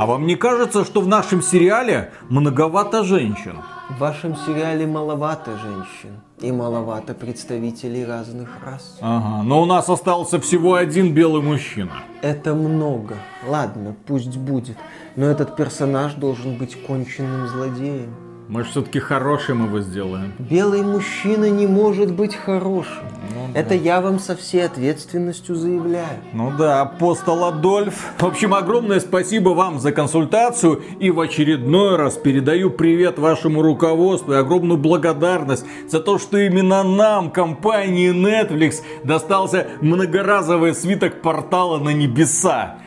А вам не кажется, что в нашем сериале многовато женщин? В вашем сериале маловато женщин. И маловато представителей разных рас. Ага, но у нас остался всего один белый мужчина. Это много. Ладно, пусть будет. Но этот персонаж должен быть конченным злодеем. Может, все-таки хорошим его сделаем? Белый мужчина не может быть хорошим. Ну, да. Это я вам со всей ответственностью заявляю. Ну да, апостол Адольф. В общем, огромное спасибо вам за консультацию. И в очередной раз передаю привет вашему руководству и огромную благодарность за то, что именно нам, компании Netflix, достался многоразовый свиток портала на небеса.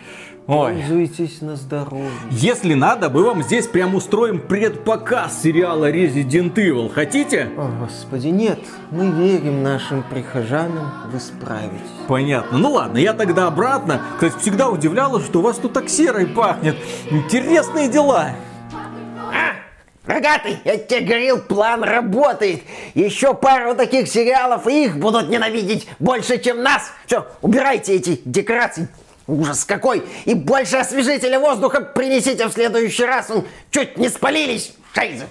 Ой. Пользуйтесь на здоровье. Если надо, мы вам здесь прям устроим предпоказ сериала Resident Evil. Хотите? О, господи, нет. Мы верим нашим прихожанам, вы справитесь. Понятно. Ну ладно, я тогда обратно. Кстати, всегда удивлялась, что у вас тут так серой пахнет. Интересные дела. Рогатый, я тебе говорил, план работает. Еще пару таких сериалов, и их будут ненавидеть больше, чем нас. Все, убирайте эти декорации. Ужас какой! И больше освежителя воздуха принесите в следующий раз, он чуть не спалились! Шайза!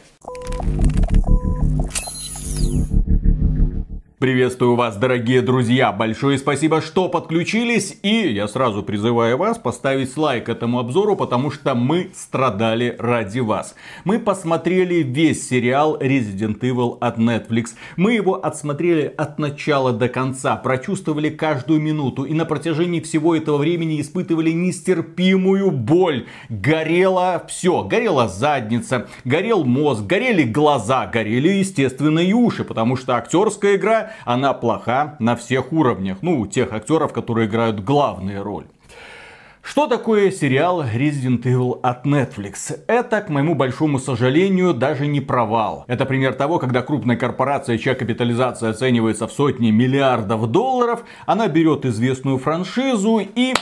Приветствую вас, дорогие друзья! Большое спасибо, что подключились, и я сразу призываю вас поставить лайк этому обзору, потому что мы страдали ради вас. Мы посмотрели весь сериал Resident Evil от Netflix. Мы его отсмотрели от начала до конца, прочувствовали каждую минуту, и на протяжении всего этого времени испытывали нестерпимую боль. Горело все. Горела задница, горел мозг, горели глаза, горели, естественно, и уши, потому что актерская игра, она плоха на всех уровнях. Ну, у тех актеров, которые играют главные роли. Что такое сериал Resident Evil от Netflix? Это, к моему большому сожалению, даже не провал. Это пример того, когда крупная корпорация, чья капитализация оценивается в сотни миллиардов долларов, она берет известную франшизу и...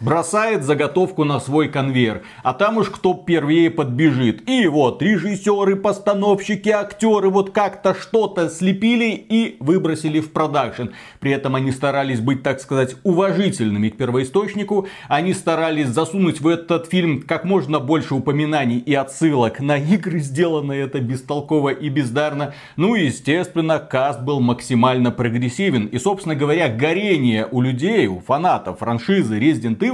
бросает заготовку на свой конвейер. А там уж кто первее подбежит. И вот режиссеры, постановщики, актеры вот как-то что-то слепили и выбросили в продакшн. При этом они старались быть, так сказать, уважительными к первоисточнику. Они старались засунуть в этот фильм как можно больше упоминаний и отсылок на игры. Сделано это бестолково и бездарно. Ну и, естественно, каст был максимально прогрессивен. И, собственно говоря, горение у людей, у фанатов франшизы Resident Evil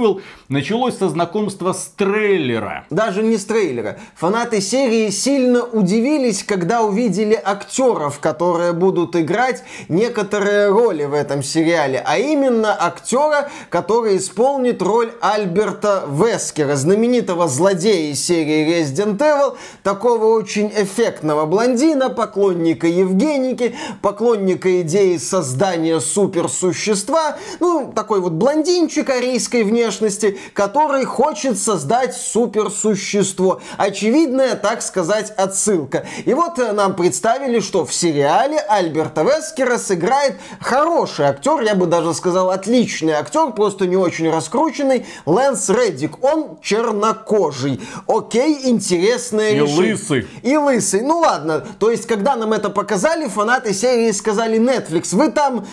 началось со знакомства с трейлера. Даже не с трейлера. Фанаты серии сильно удивились, когда увидели актеров, которые будут играть некоторые роли в этом сериале. А именно актера, который исполнит роль Альберта Вескера, знаменитого злодея из серии Resident Evil, такого очень эффектного блондина, поклонника Евгеники, поклонника идеи создания суперсущества. Ну, такой вот блондинчик корейской внешности, который хочет создать суперсущество. Очевидная, так сказать, отсылка. И вот нам представили, что в сериале Альберта Вескера сыграет хороший актер, я бы даже сказал отличный актер, просто не очень раскрученный, Лэнс Реддик. Он чернокожий. Окей, интересное решение. И лысый. И лысый. Ну ладно, то есть, когда нам это показали, фанаты серии сказали: Netflix, вы там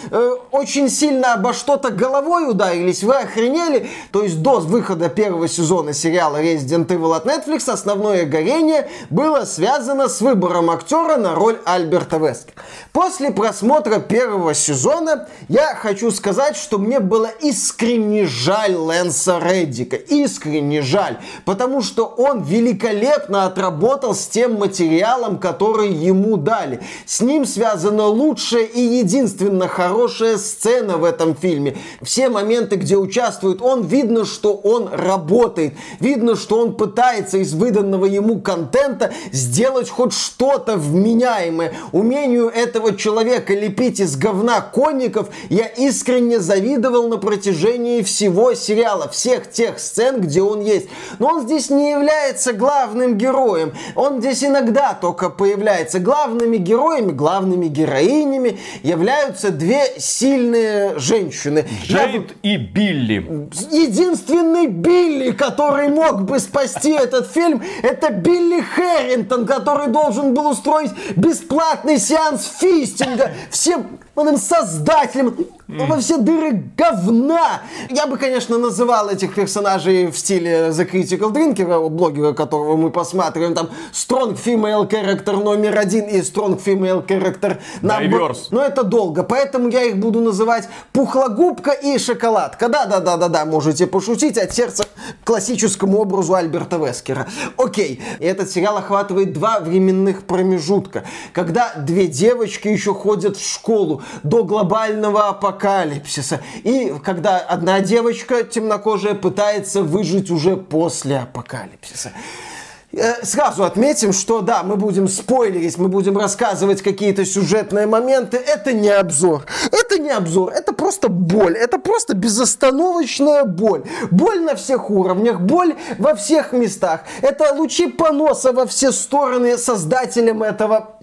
очень сильно обо что-то головой ударились, вы охренели. То есть до выхода первого сезона сериала Resident Evil от Netflix основное горение было связано с выбором актера на роль Альберта Вескера. После просмотра первого сезона я хочу сказать, что мне было искренне жаль Лэнса Реддика. Искренне жаль. Потому что он великолепно отработал с тем материалом, который ему дали. С ним связана лучшая и единственно хорошая сцена в этом фильме. Все моменты, где участвует он, видно, что он работает. Видно, что он пытается из выданного ему контента сделать хоть что-то вменяемое. Умению этого человека лепить из говна конников я искренне завидовал на протяжении всего сериала. Всех тех сцен, где он есть. Но он здесь не является главным героем. Он здесь иногда только появляется. Главными героями, главными героинями являются две сильные женщины. Джейд и Билли. Единственный Билли, который мог бы спасти этот фильм, это Билли Хэрингтон, который должен был устроить бесплатный сеанс фистинга всем создателям Во все дыры говна! Я бы, конечно, называл этих персонажей в стиле The Critical Drinker, блогера, которого мы посматриваем, там Strong Female Character номер 1 и Strong Female Character Number... Но это долго, поэтому я их буду называть Пухлогубка и Шоколадка. Да-да-да-да-да, можете пошутить от сердца классическому образу Альберта Вескера. Окей, и этот сериал охватывает два временных промежутка, когда две девочки еще ходят в школу до глобального апокалипсиса, и когда одна девочка темнокожая пытается выжить уже после апокалипсиса. Сразу отметим, что да, мы будем спойлерить, мы будем рассказывать какие-то сюжетные моменты. Это не обзор. Это не обзор. Это просто боль. Это просто безостановочная боль. Боль на всех уровнях. Боль во всех местах. Это лучи поноса во все стороны создателям этого...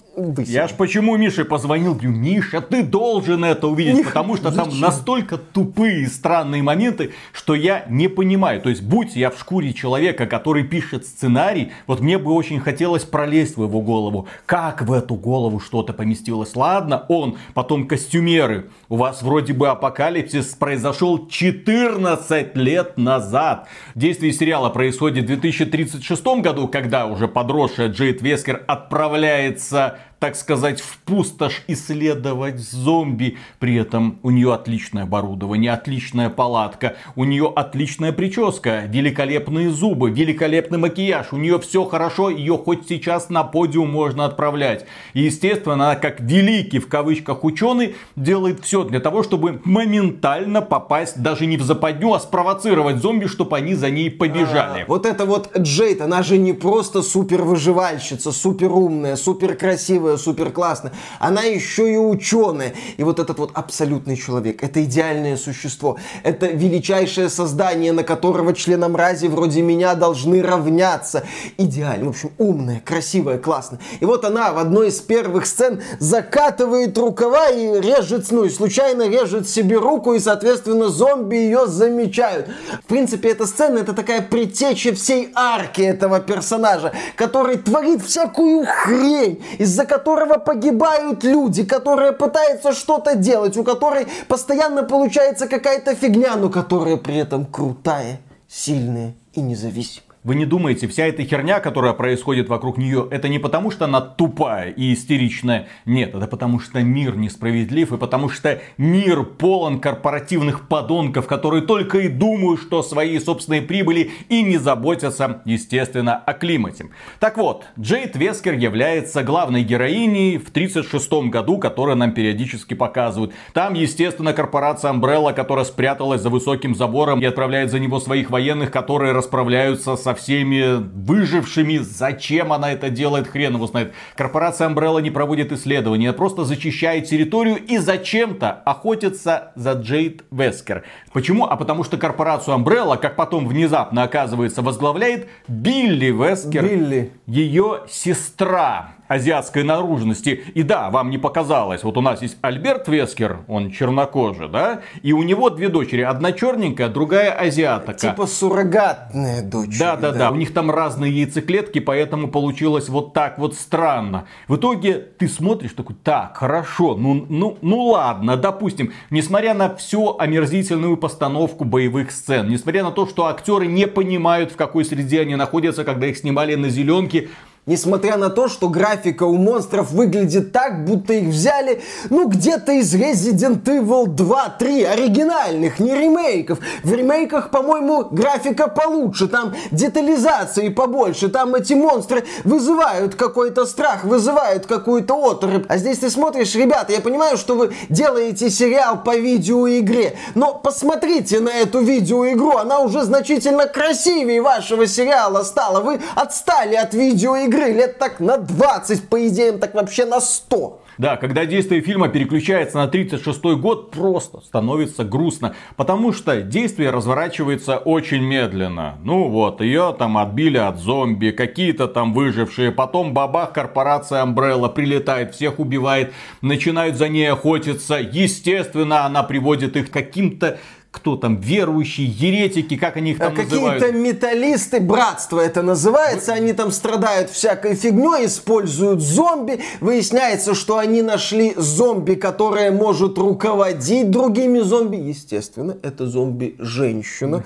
Я ж почему Мише позвонил, говорю, Миша, ты должен это увидеть, потому что зачем? Там настолько тупые и странные моменты, что я не понимаю. То есть, будь я в шкуре человека, который пишет сценарий, вот мне бы очень хотелось пролезть в его голову. Как в эту голову что-то поместилось? Ладно, он, потом костюмеры. У вас вроде бы апокалипсис произошел 14 лет назад. Действие сериала происходит в 2036 году, когда уже подросшая Джейд Вескер отправляется, так сказать, в пустошь исследовать зомби. При этом у нее отличное оборудование, отличная палатка, у нее отличная прическа, великолепные зубы, великолепный макияж. У нее все хорошо, ее хоть сейчас на подиум можно отправлять. И естественно, она как великий в кавычках ученый делает все для того, чтобы моментально попасть даже не в западню, а спровоцировать зомби, чтобы они за ней побежали. Вот это вот Джейд, она же не просто супер выживальщица, супер умная, супер красивая, супер классно. Она еще и ученая. И вот этот вот абсолютный человек, это идеальное существо, это величайшее создание, на которого члены мрази вроде меня должны равняться. Идеально. В общем, умная, красивая, классная. И вот она в одной из первых сцен закатывает рукава и режет, ну и случайно режет себе руку, и, соответственно, зомби ее замечают. В принципе, эта сцена, это такая предтеча всей арки этого персонажа, который творит всякую хрень, из-за которого погибают люди, которые пытаются что-то делать, у которой постоянно получается какая-то фигня, но которая при этом крутая, сильная и независимая. Вы не думаете, вся эта херня, которая происходит вокруг нее, это не потому, что она тупая и истеричная. Нет, это потому, что мир несправедлив и потому, что мир полон корпоративных подонков, которые только и думают, что свои собственные прибыли и не заботятся, естественно, о климате. Так вот, Джейд Вескер является главной героиней в 1936 году, которую нам периодически показывают. Там, естественно, корпорация Umbrella, которая спряталась за высоким забором и отправляет за него своих военных, которые расправляются со всеми выжившими. Зачем она это делает, хрен его знает. Корпорация Umbrella не проводит исследования, просто зачищает территорию и зачем-то охотится за Джейд Вескер. Почему? А потому что корпорацию Umbrella, как потом внезапно оказывается, возглавляет Билли Вескер, ее сестра азиатской наружности. И да, вам не показалось, вот у нас есть Альберт Вескер, он чернокожий, да? И у него две дочери, одна черненькая, другая азиатка. Типа суррогатная дочь. Да, у них там разные яйцеклетки, поэтому получилось вот так вот странно. В итоге ты смотришь такой, так, хорошо, ну ладно, допустим. Несмотря на всю омерзительную постановку боевых сцен, несмотря на то, что актеры не понимают, в какой среде они находятся, когда их снимали на зеленке, несмотря на то, что графика у монстров выглядит так, будто их взяли, ну, где-то из Resident Evil 2, 3, оригинальных, не ремейков. В ремейках, по-моему, графика получше, там детализации побольше, там эти монстры вызывают какой-то страх, вызывают какую-то оторопь. А здесь ты смотришь, ребята, я понимаю, что вы делаете сериал по видеоигре, но посмотрите на эту видеоигру, она уже значительно красивее вашего сериала стала, вы отстали от видеоигры лет так на 20, по идее, так вообще на 100. Да, когда действие фильма переключается на 36-й год, просто становится грустно. Потому что действие разворачивается очень медленно. Ну вот, ее там отбили от зомби, какие-то там выжившие. Потом бабах, корпорация Umbrella прилетает, всех убивает, начинают за ней охотиться. Естественно, она приводит их к каким-то кто там, верующие, еретики, как они их там называют? Какие-то металлисты, братство это называется, они там страдают всякой фигней, используют зомби, выясняется, что они нашли зомби, которое может руководить другими зомби, естественно, это зомби-женщина.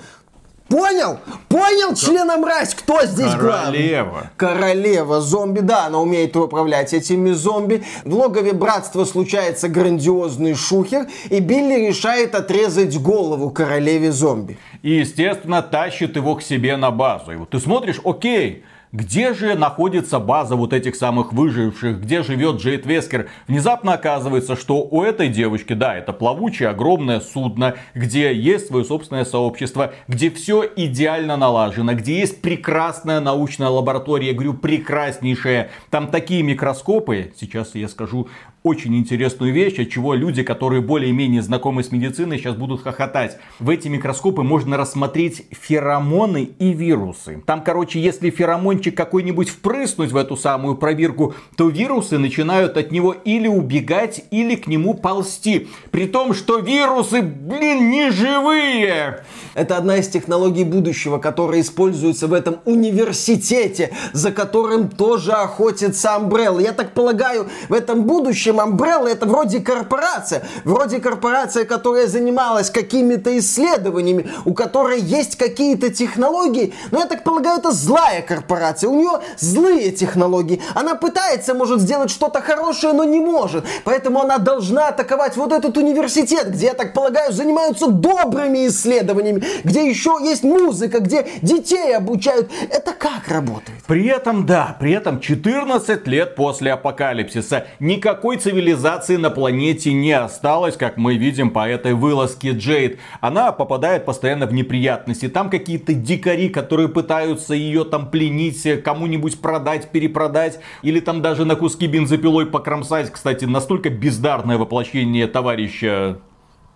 Понял? Понял, члена мразь, кто здесь королева. Главный? Королева зомби, да, она умеет управлять этими зомби. В логове братства случается грандиозный шухер, и Билли решает отрезать голову королеве зомби. И, естественно, тащит его к себе на базу. И вот ты смотришь, окей, где же находится база вот этих самых выживших, где живет Джейд Вескер? Внезапно оказывается, что у этой девочки, да, это плавучее огромное судно, где есть свое собственное сообщество, где все идеально налажено, где есть прекрасная научная лаборатория, я говорю, прекраснейшая. Там такие микроскопы, сейчас я скажу очень интересную вещь, от чего люди, которые более-менее знакомы с медициной, сейчас будут хохотать. В эти микроскопы можно рассмотреть феромоны и вирусы. Там, короче, если феромончик какой-нибудь впрыснуть в эту самую пробирку, то вирусы начинают от него или убегать, или к нему ползти. При том, что вирусы, блин, не живые! Это одна из технологий будущего, которая используется в этом университете, за которым тоже охотится Umbrella. Я так полагаю, в этом будущем Umbrella это вроде корпорация, которая занималась какими-то исследованиями, у которой есть какие-то технологии, но я так полагаю, это злая корпорация, у нее злые технологии, она пытается, может, сделать что-то хорошее, но не может, поэтому она должна атаковать вот этот университет, где, я так полагаю, занимаются добрыми исследованиями, где еще есть музыка, где детей обучают, это как работает? При этом, да, при этом 14 лет после апокалипсиса, никакой цивилизации на планете не осталось, как мы видим по этой вылазке Джейд. Она попадает постоянно в неприятности. Там какие-то дикари, которые пытаются ее там пленить, кому-нибудь продать, перепродать. Или там даже на куски бензопилой покромсать. Кстати, настолько бездарное воплощение товарища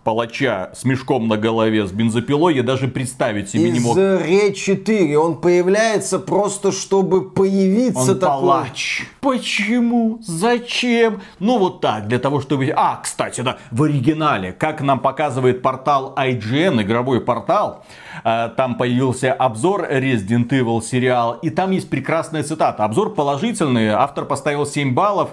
палача с мешком на голове, с бензопилой, я даже представить себе не мог. Из Ре 4 он появляется просто, чтобы появиться. Он такой палач. Почему? Зачем? Ну вот так, для того, чтобы... А, кстати, да, в оригинале, как нам показывает портал IGN, игровой портал, там появился обзор Resident Evil сериал, и там есть прекрасная цитата. Обзор положительный, автор поставил 7 баллов.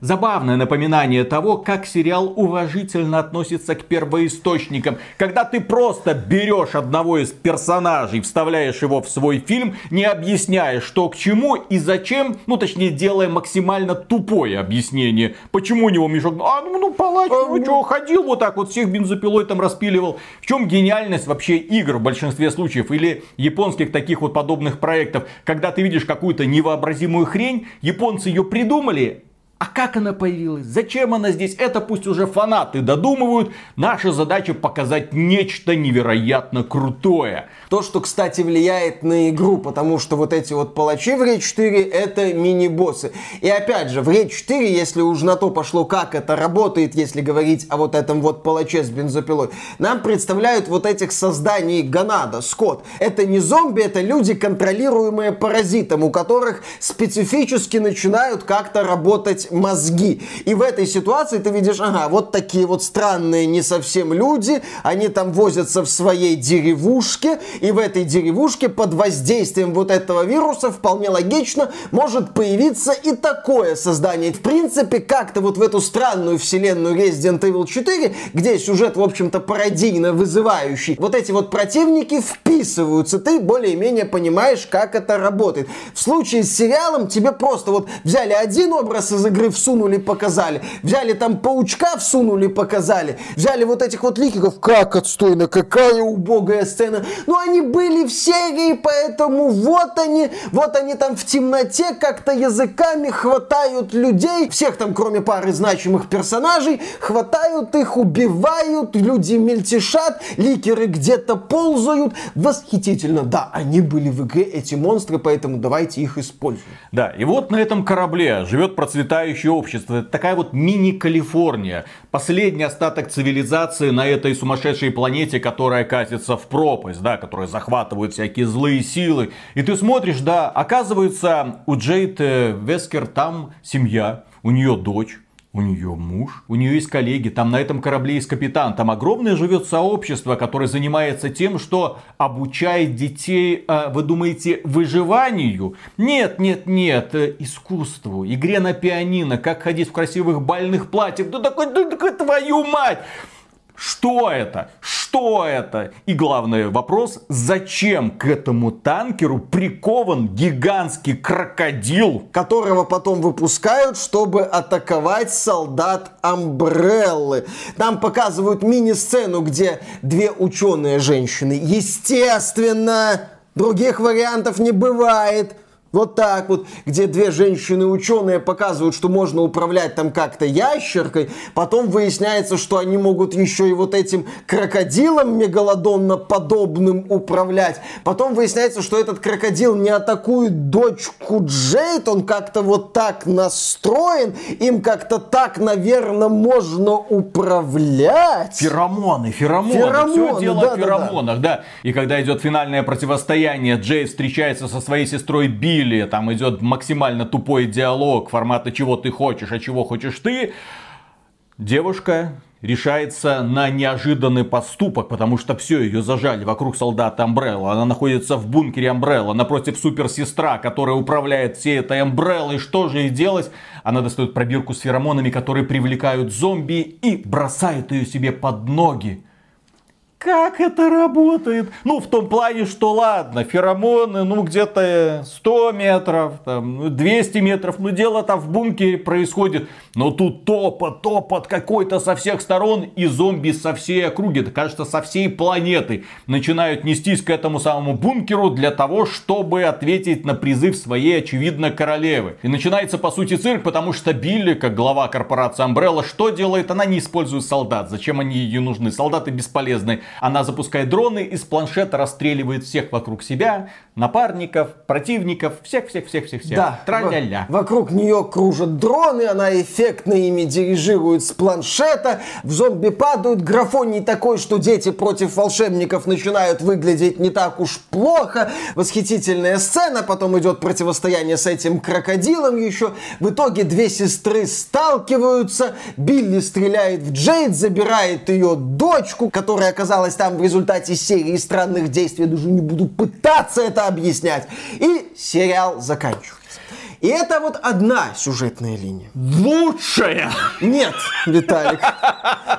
Забавное напоминание того, как сериал уважительно относится к первоисточникам. Когда ты просто берешь одного из персонажей, вставляешь его в свой фильм, не объясняя, что к чему и зачем, ну точнее, делая максимально тупое объяснение. Почему у него мешок? А, ну палач, ну что, ходил вот так вот, всех бензопилой там распиливал. В чем гениальность вообще игр в большинстве случаев или японских таких вот подобных проектов? Когда ты видишь какую-то невообразимую хрень, японцы ее придумали, а как она появилась? Зачем она здесь? Это пусть уже фанаты додумывают. Наша задача показать нечто невероятно крутое. То, что, кстати, влияет на игру, потому что вот эти вот палачи в Ре 4 это мини-боссы. И опять же, в Ре 4, если уж на то пошло, как это работает, если говорить о вот этом вот палаче с бензопилой, нам представляют вот этих созданий Гонада, Скотт. Это не зомби, это люди, контролируемые паразитом, у которых специфически начинают как-то работать мозги. И в этой ситуации ты видишь, ага, вот такие вот странные не совсем люди, они там возятся в своей деревушке, и в этой деревушке под воздействием вот этого вируса вполне логично может появиться и такое создание. В принципе, как-то вот в эту странную вселенную Resident Evil 4, где сюжет, в общем-то, пародийно вызывающий, вот эти вот противники вписываются, ты более-менее понимаешь, как это работает. В случае с сериалом тебе просто вот взяли один образ из игры, всунули, показали. Взяли там паучка, всунули, показали. Взяли вот этих вот ликеров. Как отстойно, какая убогая сцена. Но они были в серии, поэтому вот они там в темноте как-то языками хватают людей. Всех там, кроме пары значимых персонажей, хватают их, убивают, люди мельтешат, ликеры где-то ползают. Восхитительно. Да, они были в игре, эти монстры, поэтому давайте их используем. Да, и вот на этом корабле живет процветающее общество. Это такая вот мини-Калифорния. Последний остаток цивилизации на этой сумасшедшей планете, которая катится в пропасть, да, которая захватывает всякие злые силы. И ты смотришь, да, оказывается, у Джейд Вескер там семья, у нее дочь. у нее муж, у нее есть коллеги, там на этом корабле есть капитан, там огромное живет сообщество, которое занимается тем, что обучает детей, вы думаете, выживанию? Нет, нет, нет, искусству, игре на пианино, как ходить в красивых бальных платьях, да такой, твою мать! Что это? Что это? И главный вопрос, зачем к этому танкеру прикован гигантский крокодил? Которого потом выпускают, чтобы атаковать солдат Umbrella. Там показывают мини-сцену, где две ученые женщины. Естественно, других вариантов не бывает. Вот так вот, где две женщины-ученые показывают, что можно управлять там как-то ящеркой, потом выясняется, что они могут еще и вот этим крокодилом мегалодонно-подобным управлять. Потом выясняется, что этот крокодил не атакует дочку Джейд, он как-то вот так настроен, им как-то так, наверное, можно управлять. Феромоны. Все дело да, в феромонах, да. И когда идет финальное противостояние, Джейд встречается со своей сестрой Билли, там идет максимально тупой диалог формата «чего ты хочешь, а чего хочешь ты», девушка решается на неожиданный поступок, потому что все, ее зажали вокруг солдата Umbrella. Она находится в бункере Umbrella, напротив суперсестра, которая управляет всей этой Umbrella. И что же ей делать? Она достает пробирку с феромонами, которые привлекают зомби, и бросает ее себе под ноги. Как это работает? Ну, в том плане, что ладно, феромоны, ну, где-то 100 метров, там, 200 метров, ну, дело-то в бункере происходит. Но тут топот какой-то со всех сторон, и зомби со всей округи, да, кажется, со всей планеты, начинают нестись к этому самому бункеру для того, чтобы ответить на призыв своей, очевидно, королевы. И начинается, по сути, цирк, потому что Билли, как глава корпорации Umbrella, что делает? Она не использует солдат. Зачем они ей нужны? Солдаты бесполезны. Она запускает дроны, из планшета расстреливает всех вокруг себя, напарников, противников, всех. Да, тра-ля-ля. Вокруг нее кружат дроны, она эффектно ими дирижирует с планшета, в зомби падают, графоний такой, что дети против волшебников начинают выглядеть не так уж плохо, восхитительная сцена, потом идет противостояние с этим крокодилом еще, в итоге две сестры сталкиваются, Билли стреляет в Джейд, забирает ее дочку, которая оказалась там в результате серии странных действий, я даже не буду пытаться это объяснять. И сериал заканчивается. И это вот одна сюжетная линия. Лучшая! Нет, Виталик.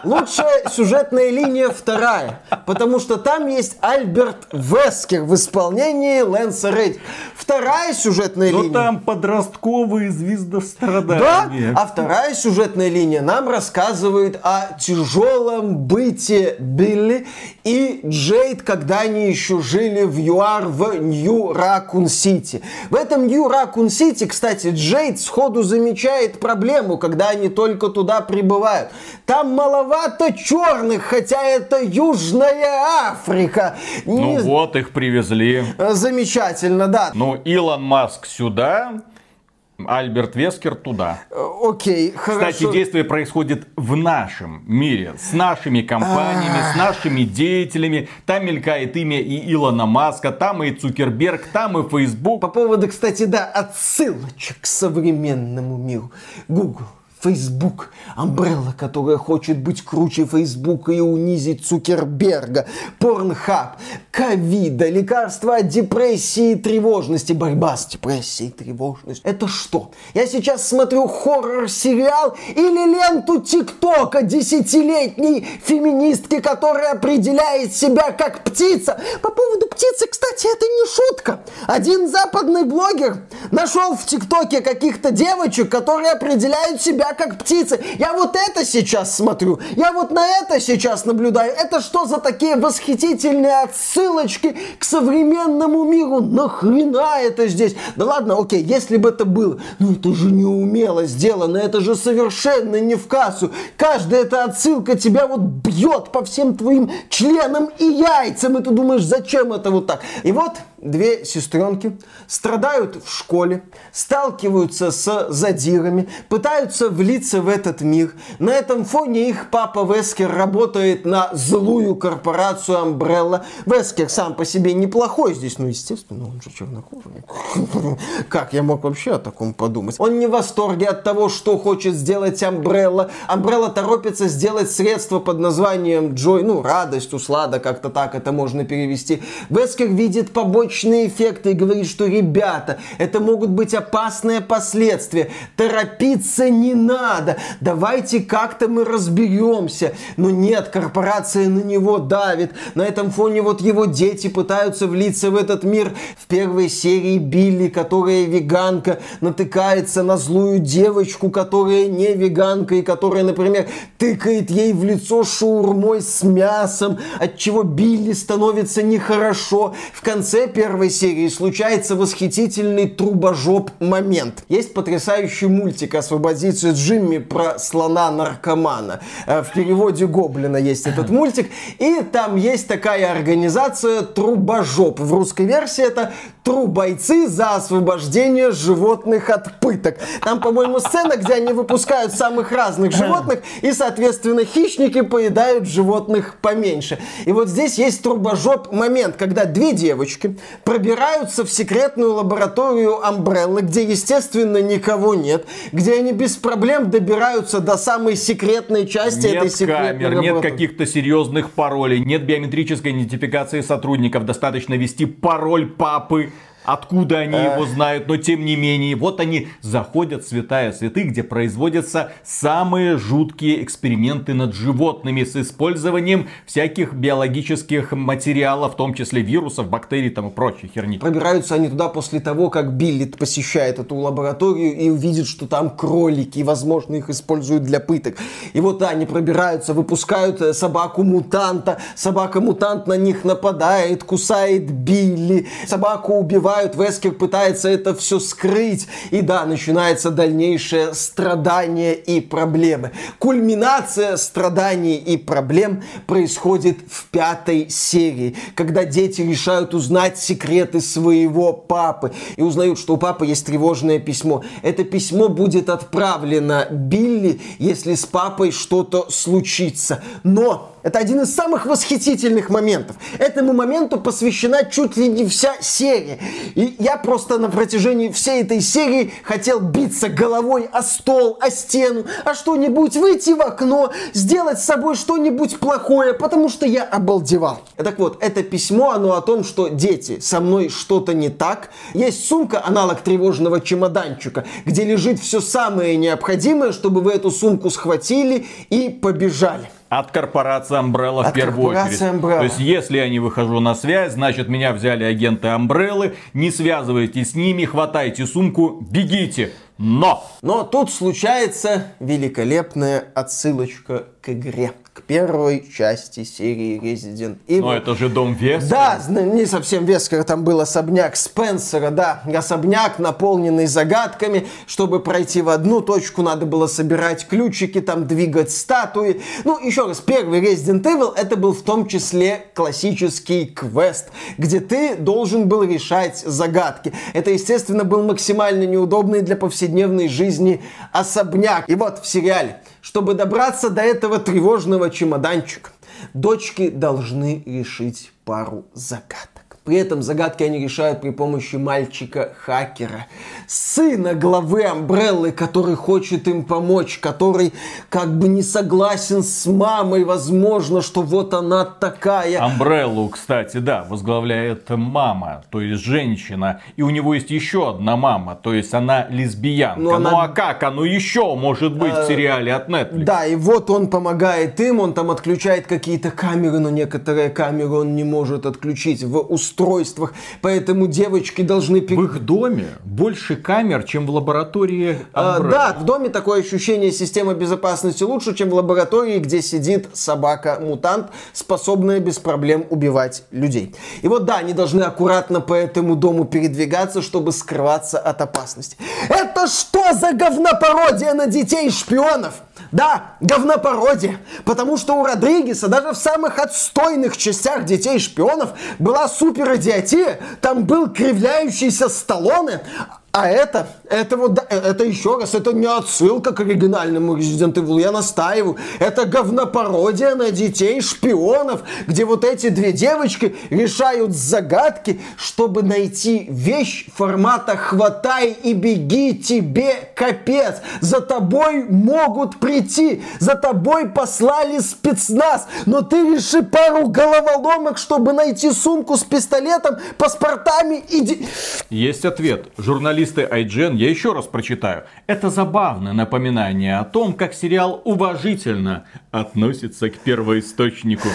Лучшая сюжетная линия вторая. Потому что там есть Альберт Вескер в исполнении Лэнса Реддика. Вторая сюжетная линия... Но там подростковые звездострадания. Да, а вторая сюжетная линия нам рассказывает о тяжелом быте Билли и Джейд, когда они еще жили в ЮАР в Нью-Ракун-Сити. В этом Нью-Ракун-Сити, кстати, Джейд сходу замечает проблему, когда они только туда прибывают. Там маловато черных, хотя это Южная Африка. Ну вот, их привезли. Замечательно, да. Ну, Илон Маск сюда... Альберт Вескер туда. Окей, хорошо. Кстати, действие происходит в нашем мире, с нашими компаниями, с нашими деятелями. Там мелькает имя и Илона Маска, там и Цукерберг, там и Фейсбук. По поводу, кстати, да, отсылочек к современному миру. Google, Facebook, Umbrella, которая хочет быть круче Фейсбука и унизить Цукерберга, Порнхаб, ковида, лекарства от депрессии и тревожности, борьба с депрессией и тревожностью. Это что? Я сейчас смотрю хоррор-сериал или ленту ТикТока 10-летней феминистки, которая определяет себя как птица? По поводу птицы, кстати, это не шутка. Один западный блогер нашел в ТикТоке каких-то девочек, которые определяют себя как птицы. Я вот это сейчас смотрю, я вот на это сейчас наблюдаю. Это что за такие восхитительные отсылочки к современному миру? Нахрена это здесь? Да ладно, окей, если бы это было, ну это же неумело сделано, это же совершенно не в кассу. Каждая эта отсылка тебя вот бьет по всем твоим членам и яйцам, и ты думаешь, зачем это вот так? И вот две сестренки страдают в школе, сталкиваются с задирами, пытаются влиться в этот мир. На этом фоне их папа Вескер работает на злую корпорацию Umbrella. Вескер сам по себе неплохой здесь, ну естественно, он же чернокожий. Как я мог вообще о таком подумать? Он не в восторге от того, что хочет сделать Umbrella. Umbrella торопится сделать средство под названием Joy, ну радость, услада, как-то так это можно перевести. Вескер видит побочные эффекты и говорит, что, ребята, это могут быть опасные последствия. Торопиться не надо. Давайте как-то мы разберемся. Но нет, корпорация на него давит. На этом фоне вот его дети пытаются влиться в этот мир. В первой серии Билли, которая веганка, натыкается на злую девочку, которая не веганка и которая, например, тыкает ей в лицо шаурмой с мясом, отчего Билли становится нехорошо. В конце первой серии случается восхитительный трубожоп момент. Есть потрясающий мультик «Освободиться Джимми» про слона-наркомана. В переводе Гоблина есть этот мультик. И там есть такая организация «Трубожоп». В русской версии это «Трубойцы за освобождение животных от пыток». Там, по-моему, сцена, где они выпускают самых разных животных, и, соответственно, хищники поедают животных поменьше. И вот здесь есть трубожоп момент, когда две девочки пробираются в секретную лабораторию Umbrella, где, естественно, никого нет, где они без проблем добираются до самой секретной части этой секретной лаборатории. Нет камер, нет каких-то серьезных паролей, нет биометрической идентификации сотрудников, достаточно ввести пароль папы. Откуда они его знают, но тем не менее. Вот они заходят в святая святых, где производятся самые жуткие эксперименты над животными с использованием всяких биологических материалов, в том числе вирусов, бактерий там и прочей херни. Пробираются они туда после того, как Билли посещает эту лабораторию и увидит, что там кролики, и, возможно, их используют для пыток. И вот они пробираются, выпускают собаку-мутанта. Собака-мутант на них нападает, кусает Билли. Собаку убивают. Вескер пытается это все скрыть. И да, начинается дальнейшее страдание и проблемы. Кульминация страданий и проблем происходит в пятой серии, когда дети решают узнать секреты своего папы. И узнают, что у папы есть тревожное письмо. Это письмо будет отправлено Билли, если с папой что-то случится. Но это один из самых восхитительных моментов. Этому моменту посвящена чуть ли не вся серия. И я просто на протяжении всей этой серии хотел биться головой о стол, о стену, о что-нибудь, выйти в окно, сделать с собой что-нибудь плохое, потому что я обалдевал. Так вот, это письмо, оно о том, что дети, со мной что-то не так. Есть сумка, аналог тревожного чемоданчика, где лежит все самое необходимое, чтобы вы эту сумку схватили и побежали. От корпорации Umbrella в первую очередь. Umbrella. То есть, если я не выхожу на связь, значит, меня взяли агенты Umbrella. Не связывайтесь с ними, хватайте сумку, бегите. Но тут случается великолепная отсылочка к игре. К первой части серии Resident Evil. Но это же дом Вескера. Да, не совсем Вескера, там был особняк Спенсера, да. Особняк, наполненный загадками. Чтобы пройти в одну точку, надо было собирать ключики, там двигать статуи. Ну, еще раз, первый Resident Evil, это был в том числе классический квест, где ты должен был решать загадки. Это, естественно, был максимально неудобный для повседневной жизни особняк. И вот в сериале, чтобы добраться до этого тревожного чемоданчика, дочки должны решить пару загадок. При этом загадки они решают при помощи мальчика-хакера, сына главы Umbrella, который хочет им помочь, который как бы не согласен с мамой, возможно, что вот она такая. Umbrella, кстати, да, возглавляет мама, то есть женщина, и у него есть еще одна мама, то есть она лесбиянка. Ну а как оно еще может быть в сериале от Netflix? Да, и вот он помогает им, он там отключает какие-то камеры, но некоторые камеры он не может отключить в устройствах, поэтому девочки должны... В их доме больше камер, чем в лаборатории Umbrella. Да, в доме такое ощущение системы безопасности лучше, чем в лаборатории, где сидит собака-мутант, способная без проблем убивать людей. И вот да, они должны аккуратно по этому дому передвигаться, чтобы скрываться от опасности. Это что за говнопародия на детей-шпионов? Да, говнопародия, потому что у Родригеса даже в самых отстойных частях «Детей-шпионов» была суперидиотия, там был кривляющийся Сталлоне, а это вот, это еще раз, это не отсылка к оригинальному Resident Evil, я настаиваю. Это говнопародия на детей-шпионов, где вот эти две девочки решают загадки, чтобы найти вещь формата «Хватай и беги, тебе капец! За тобой могут прийти, за тобой послали спецназ, но ты реши пару головоломок, чтобы найти сумку с пистолетом, паспортами и...» Есть ответ. Журналист IGN, я еще раз прочитаю. Это забавное напоминание о том, как сериал уважительно относится к первоисточнику.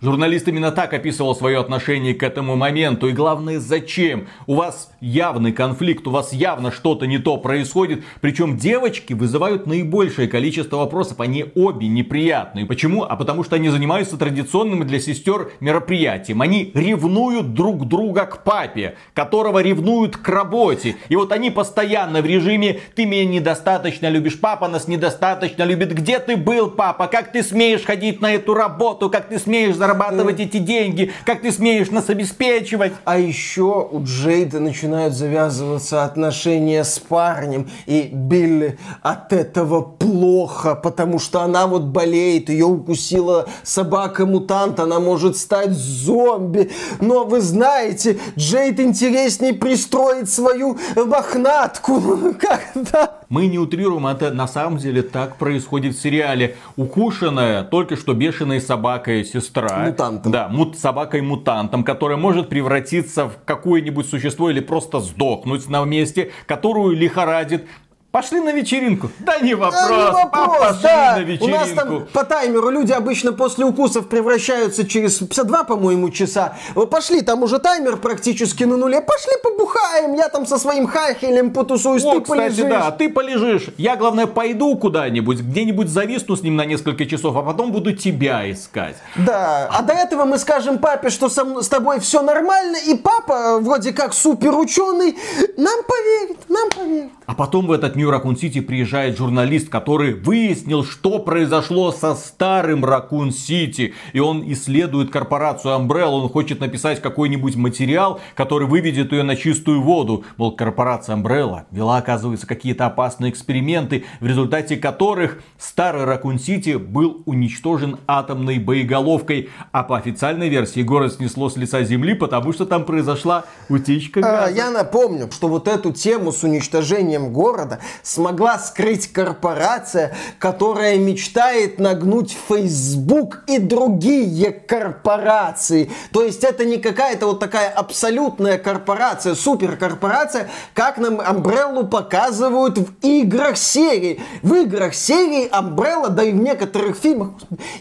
Журналист именно так описывал свое отношение к этому моменту. И главное, зачем? У вас явный конфликт, у вас явно что-то не то происходит. Причем девочки вызывают наибольшее количество вопросов. Они обе неприятные. Почему? А потому что они занимаются традиционным для сестер мероприятием. Они ревнуют друг друга к папе, которого ревнуют к работе. И вот они постоянно в режиме «ты меня недостаточно любишь, папа нас недостаточно любит, где ты был, папа, как ты смеешь ходить на эту работу, как ты смеешь зарабатывать эти деньги, как ты смеешь нас обеспечивать». А еще у Джейда начинают завязываться отношения с парнем, и Билли от этого плохо, потому что она вот болеет, ее укусила собака-мутант, она может стать зомби, но вы знаете, Джейд интереснее пристроит свою мохнатку. Когда? Мы не утрируем, это на самом деле так происходит в сериале. Укушенная только что бешеной собакой сестра. Мутантом. Да, собакой-мутантом, которая может превратиться в какое-нибудь существо или просто сдохнуть на месте, которую лихорадит. Пошли на вечеринку. Да не вопрос. Да, не вопрос. Пошли на вечеринку. У нас там по таймеру люди обычно после укусов превращаются через 52, по-моему, часа. Пошли, там уже таймер практически на нуле. Пошли побухаем. Я там со своим хахелем потусуюсь. О, ты, кстати, полежишь. Да, ты полежишь. Я, главное, пойду куда-нибудь, где-нибудь зависну с ним на несколько часов, а потом буду тебя искать. Да. А до этого мы скажем папе, что с тобой все нормально, и папа, вроде как суперученый, нам поверит, нам поверит. А потом в этот Нью Ракун-Сити приезжает журналист, который выяснил, что произошло со старым Ракун-Сити. И он исследует корпорацию Umbrella. Он хочет написать какой-нибудь материал, который выведет ее на чистую воду. Мол, корпорация Umbrella вела, оказывается, какие-то опасные эксперименты, в результате которых старый Ракун-Сити был уничтожен атомной боеголовкой. А по официальной версии город снесло с лица земли, потому что там произошла утечка газа. Я напомню, что вот эту тему с уничтожением города смогла скрыть корпорация, которая мечтает нагнуть Facebook и другие корпорации. То есть это не какая-то вот такая абсолютная корпорация, суперкорпорация, как нам Umbrella показывают в играх серии. В играх серии Umbrella, да и в некоторых фильмах.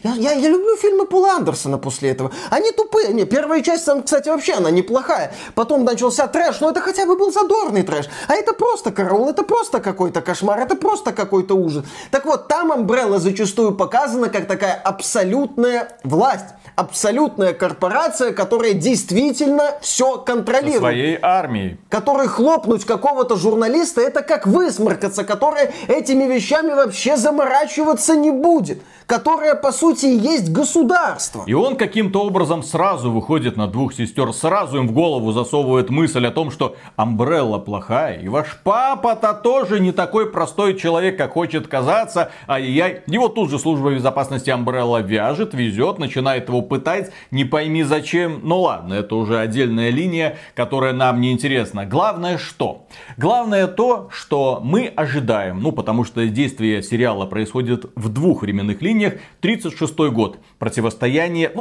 Я люблю фильмы Пола Андерсона после этого. Они тупые. Не, первая часть, там, кстати, вообще она неплохая. Потом начался трэш, но это хотя бы был задорный трэш. А это просто караул, это просто какой-то кошмар, это просто какой-то ужас. Так вот, там Umbrella зачастую показана как такая абсолютная власть, абсолютная корпорация, которая действительно все контролирует. Со своей армией. Которой хлопнуть какого-то журналиста, это как высморкаться, которая этими вещами вообще заморачиваться не будет. Которая, по сути, и есть государство. И он каким-то образом сразу выходит на двух сестер, сразу им в голову засовывает мысль о том, что Umbrella плохая, и ваш папа-то тоже не такой простой человек, как хочет казаться. Ай-яй. Его тут же служба безопасности Umbrella вяжет, везет, начинает его пытать, не пойми зачем. Ну ладно, это уже отдельная линия, которая нам не интересна. Главное что? Главное то, что мы ожидаем, ну потому что действие сериала происходит в двух временных линиях. 36-й год. Противостояние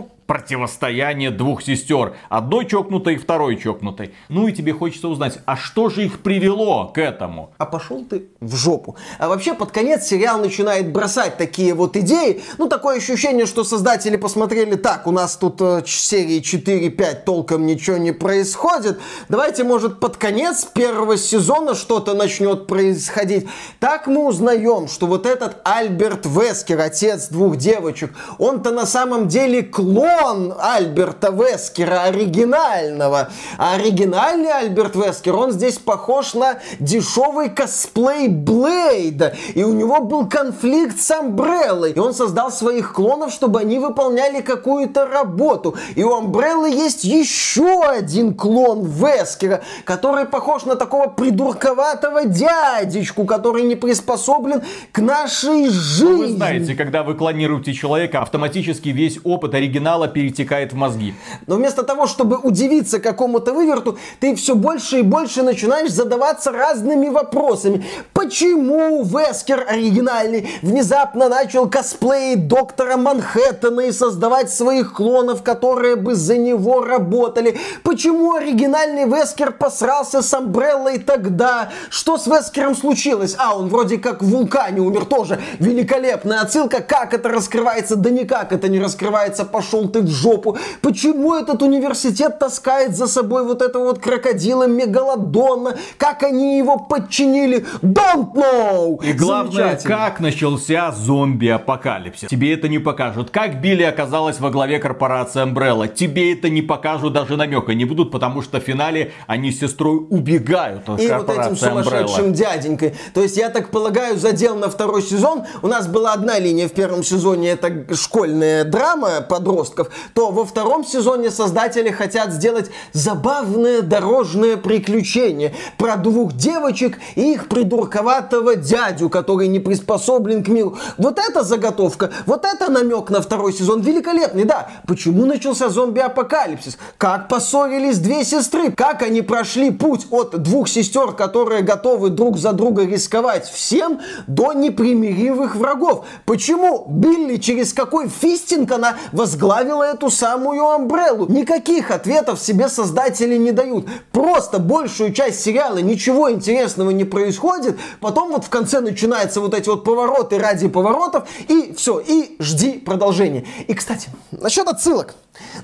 двух сестер. Одной чокнутой, второй чокнутой. Ну и тебе хочется узнать, а что же их привело к этому? А пошел ты в жопу. А вообще под конец сериал начинает бросать такие вот идеи. Ну такое ощущение, что создатели посмотрели так. У нас тут серии 4-5 толком ничего не происходит. Давайте, может, под конец первого сезона что-то начнет происходить. Так мы узнаем, что вот этот Альберт Вескер, отец двух девочек, он-то на самом деле клон Альберта Вескера оригинального. А оригинальный Альберт Вескер, он здесь похож на дешевый косплей Blade, и у него был конфликт с Umbrella, и он создал своих клонов, чтобы они выполняли какую-то работу. И у Umbrella есть еще один клон Вескера, который похож на такого придурковатого дядечку, который не приспособлен к нашей жизни. Вы знаете, когда вы клонируете человека, автоматически весь опыт оригинала перетекает в мозги. Но вместо того, чтобы удивиться какому-то выверту, ты все больше и больше начинаешь задаваться разными вопросами. Почему Вескер оригинальный внезапно начал косплеить доктора Манхэттена и создавать своих клонов, которые бы за него работали? Почему оригинальный Вескер посрался с Umbrella тогда? Что с Вескером случилось? А, он вроде как в вулкане умер тоже. Великолепная отсылка. Как это раскрывается? Да никак это не раскрывается. Пошел ты в жопу. Почему этот университет таскает за собой вот этого вот крокодила Мегалодона? Как они его подчинили? Don't know! И главное, как начался зомби-апокалипсис. Тебе это не покажут. Как Билли оказалась во главе корпорации Umbrella. Тебе это не покажут, даже намека не будут, потому что в финале они с сестрой убегают от корпорации Umbrella. И вот этим сумасшедшим дяденькой. То есть, я так полагаю, задел на второй сезон. У нас была одна линия в первом сезоне, это школьная драма подростков. То во втором сезоне создатели хотят сделать забавное дорожное приключение про двух девочек и их придурковатого дядю, который не приспособлен к миру. Вот это заготовка, вот это намек на второй сезон великолепный, да. Почему начался зомби-апокалипсис? Как поссорились две сестры? Как они прошли путь от двух сестер, которые готовы друг за друга рисковать всем, до непримиримых врагов? Почему Билли, через какой фистинг она возглавила эту самую Umbrella? Никаких ответов себе создатели не дают. Просто большую часть сериала ничего интересного не происходит. Потом вот в конце начинаются вот эти вот повороты ради поворотов. И все. И жди продолжения. И, кстати, насчет отсылок.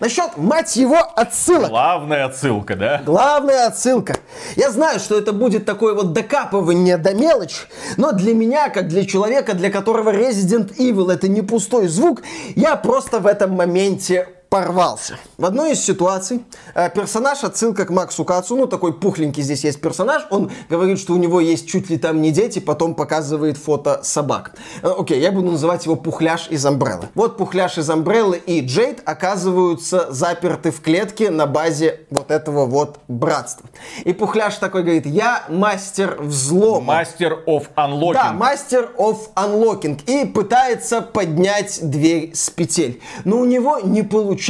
Насчет, мать его, отсылок. Главная отсылка, да? Главная отсылка. Я знаю, что это будет такое вот докапывание до мелочи, но для меня, как для человека, для которого Resident Evil это не пустой звук, я просто в этом моменте порвался. В одной из ситуаций персонаж, отсылка к Максу Кацу, ну такой пухленький здесь есть персонаж, он говорит, что у него есть чуть ли там не дети, потом показывает фото собак. Окей, я буду называть его Пухляш из Umbrella. Вот Пухляш из Umbrella и Джейд оказываются заперты в клетке на базе вот этого вот братства. И Пухляш такой говорит: я мастер взлома. Мастер of unlocking. Да, мастер of unlocking. И пытается поднять дверь с петель. Но у него не получается.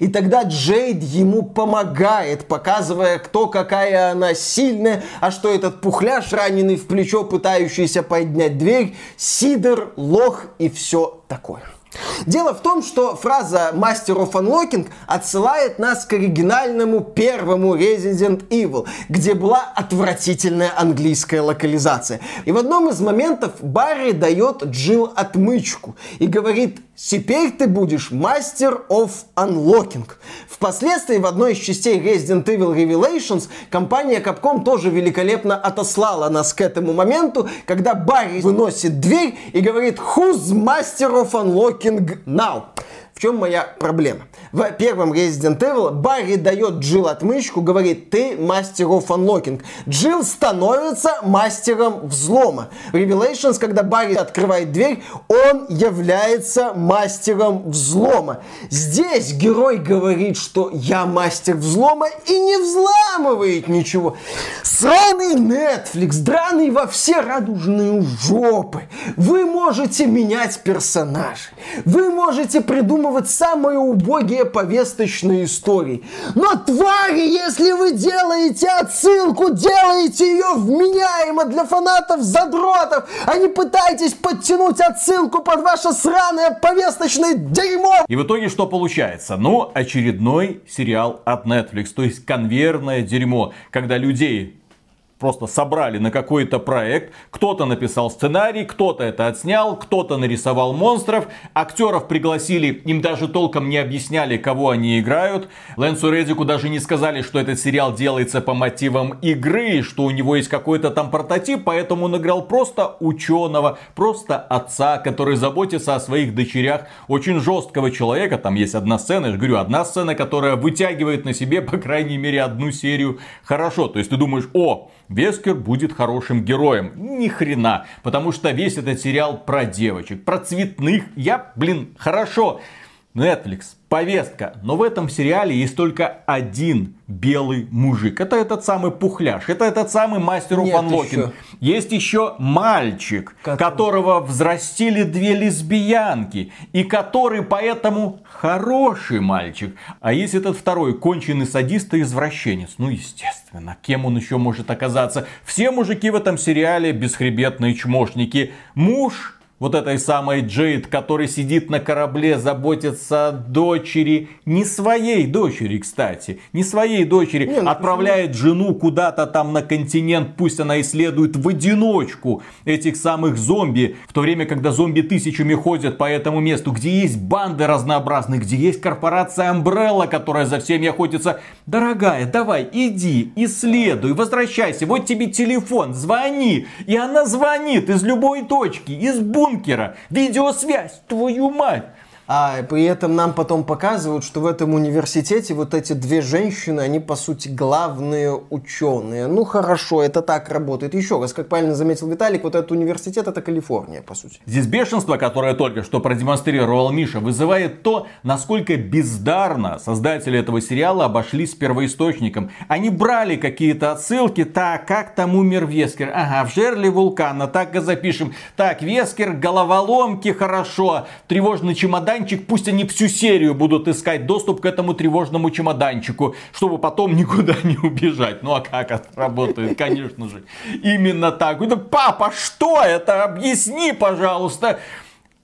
И тогда Джейд ему помогает, показывая, кто какая она сильная, а что этот Пухляш, раненый в плечо, пытающийся поднять дверь, сидор, лох и все такое. Дело в том, что фраза «Master of Unlocking» отсылает нас к оригинальному первому Resident Evil, где была отвратительная английская локализация. И в одном из моментов Барри дает Джилл отмычку и говорит: «Теперь ты будешь Master of Unlocking». Впоследствии в одной из частей Resident Evil Revelations компания Capcom тоже великолепно отослала нас к этому моменту, когда Барри выносит дверь и говорит: «Who's Master of Unlocking?» Now. В чем моя проблема? В первом Resident Evil Барри дает Джилл отмычку, говорит: ты мастер of unlocking. Джилл становится мастером взлома. В Revelations, когда Барри открывает дверь, он является мастером взлома. Здесь герой говорит, что я мастер взлома, и не взламывает ничего. Сраный Netflix, драный во все радужные жопы. Вы можете менять персонажей. Вы можете придумать самые убогие повесточные истории. Но, твари, если вы делаете отсылку, делаете ее вменяемо для фанатов-задротов, а не пытайтесь подтянуть отсылку под ваше сраное повесточное дерьмо. И в итоге что получается? Ну, очередной сериал от Netflix, то есть конвейерное дерьмо, когда людей просто собрали на какой-то проект, кто-то написал сценарий, кто-то это отснял, кто-то нарисовал монстров, актеров пригласили, им даже толком не объясняли, кого они играют. Лэнсу Реддику даже не сказали, что этот сериал делается по мотивам игры, что у него есть какой-то там прототип, поэтому он играл просто ученого, просто отца, который заботится о своих дочерях, очень жесткого человека. Там есть одна сцена, я же говорю, одна сцена, которая вытягивает на себе, по крайней мере, одну серию хорошо. То есть ты думаешь: о, Вескер будет хорошим героем. Ни хрена, потому что весь этот сериал про девочек, про цветных. Я, блин, хорошо. Netflix, повестка. Но в этом сериале есть только один белый мужик. Это этот самый пухляш. Это этот самый мастер Уфанлокин. Есть еще мальчик, которого взрастили две лесбиянки. И который поэтому хороший мальчик. А есть этот второй, конченый садист и извращенец. Ну, естественно, кем он еще может оказаться? Все мужики в этом сериале бесхребетные чмошники. Муж вот этой самой Джейд, который сидит на корабле, заботится о дочери. Не своей дочери, кстати. Не своей дочери. Нет, отправляет жену куда-то там на континент. Пусть она исследует в одиночку этих самых зомби. В то время, когда зомби тысячами ходят по этому месту. Где есть банды разнообразные. Где есть корпорация Umbrella, которая за всеми охотится. Дорогая, давай, иди, исследуй, возвращайся. Вот тебе телефон, звони. И она звонит из любой точки, из бункера, видеосвязь, твою мать. А при этом нам потом показывают, что в этом университете вот эти две женщины, они по сути главные ученые. Ну хорошо, это так работает. Еще раз, как правильно заметил Виталик, вот этот университет — это Калифорния по сути. Здесь бешенство, которое только что продемонстрировал Миша, вызывает то, насколько бездарно создатели этого сериала обошлись с первоисточником. Они брали какие-то отсылки, так, как там умер Вескер, ага, в жерле вулкана, так и запишем. Так, Вескер, головоломки, хорошо, тревожный чемодан. Пусть они всю серию будут искать доступ к этому тревожному чемоданчику, чтобы потом никуда не убежать. Ну а как это работает, конечно же. Именно так. Папа, что это? Объясни, пожалуйста.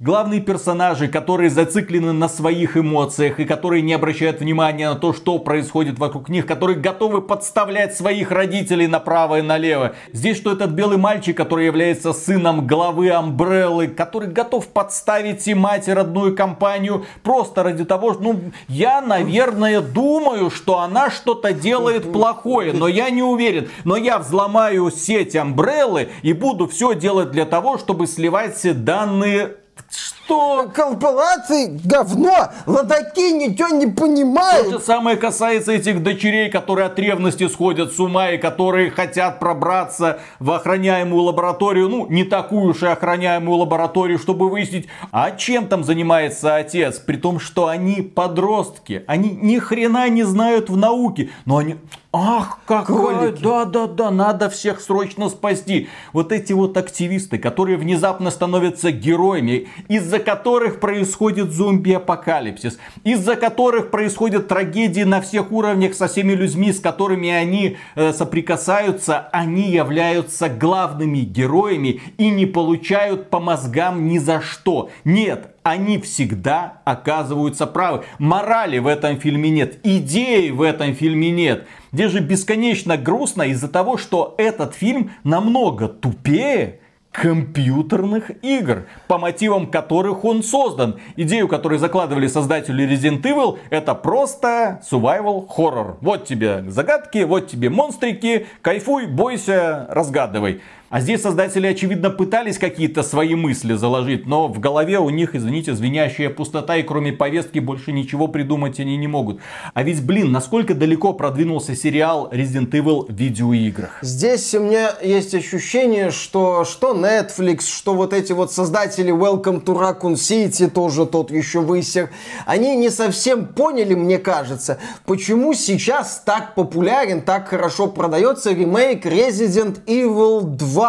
Главные персонажи, которые зациклены на своих эмоциях и которые не обращают внимания на то, что происходит вокруг них, которые готовы подставлять своих родителей направо и налево. Здесь что этот белый мальчик, который является сыном главы Амбреллы, который готов подставить и мать, и родную компанию просто ради того, что, я, наверное, думаю, что она что-то делает плохое, но я не уверен. Но я взломаю сеть Амбреллы и буду все делать для того, чтобы сливать все данные. Что? Корпорации говно, ладоки ничего не понимают. То же самое касается этих дочерей, которые от ревности сходят с ума и которые хотят пробраться в охраняемую лабораторию. Ну, не такую уж и охраняемую лабораторию, чтобы выяснить, а чем там занимается отец. При том, что они подростки, они ни хрена не знают в науке, но они... Ах, какой, да, надо всех срочно спасти. Вот эти вот активисты, которые внезапно становятся героями, из-за которых происходит зомби-апокалипсис, из-за которых происходят трагедии на всех уровнях со всеми людьми, с которыми они соприкасаются, они являются главными героями и не получают по мозгам ни за что. Нет. Они всегда оказываются правы. Морали в этом фильме нет. Идеи в этом фильме нет. Здесь же бесконечно грустно из-за того, что этот фильм намного тупее компьютерных игр, по мотивам которых он создан. Идею, которую закладывали создатели Resident Evil, это просто survival horror. Вот тебе загадки, вот тебе монстрики, кайфуй, бойся, разгадывай. А здесь создатели, очевидно, пытались какие-то свои мысли заложить, но в голове у них, извините, звенящая пустота, и кроме повестки больше ничего придумать они не могут. А ведь, блин, насколько далеко продвинулся сериал Resident Evil в видеоиграх? Здесь у меня есть ощущение, что Netflix, что вот эти вот создатели Welcome to Raccoon City, тоже тот еще высер, они не совсем поняли, мне кажется, почему сейчас так популярен, так хорошо продается ремейк Resident Evil 2.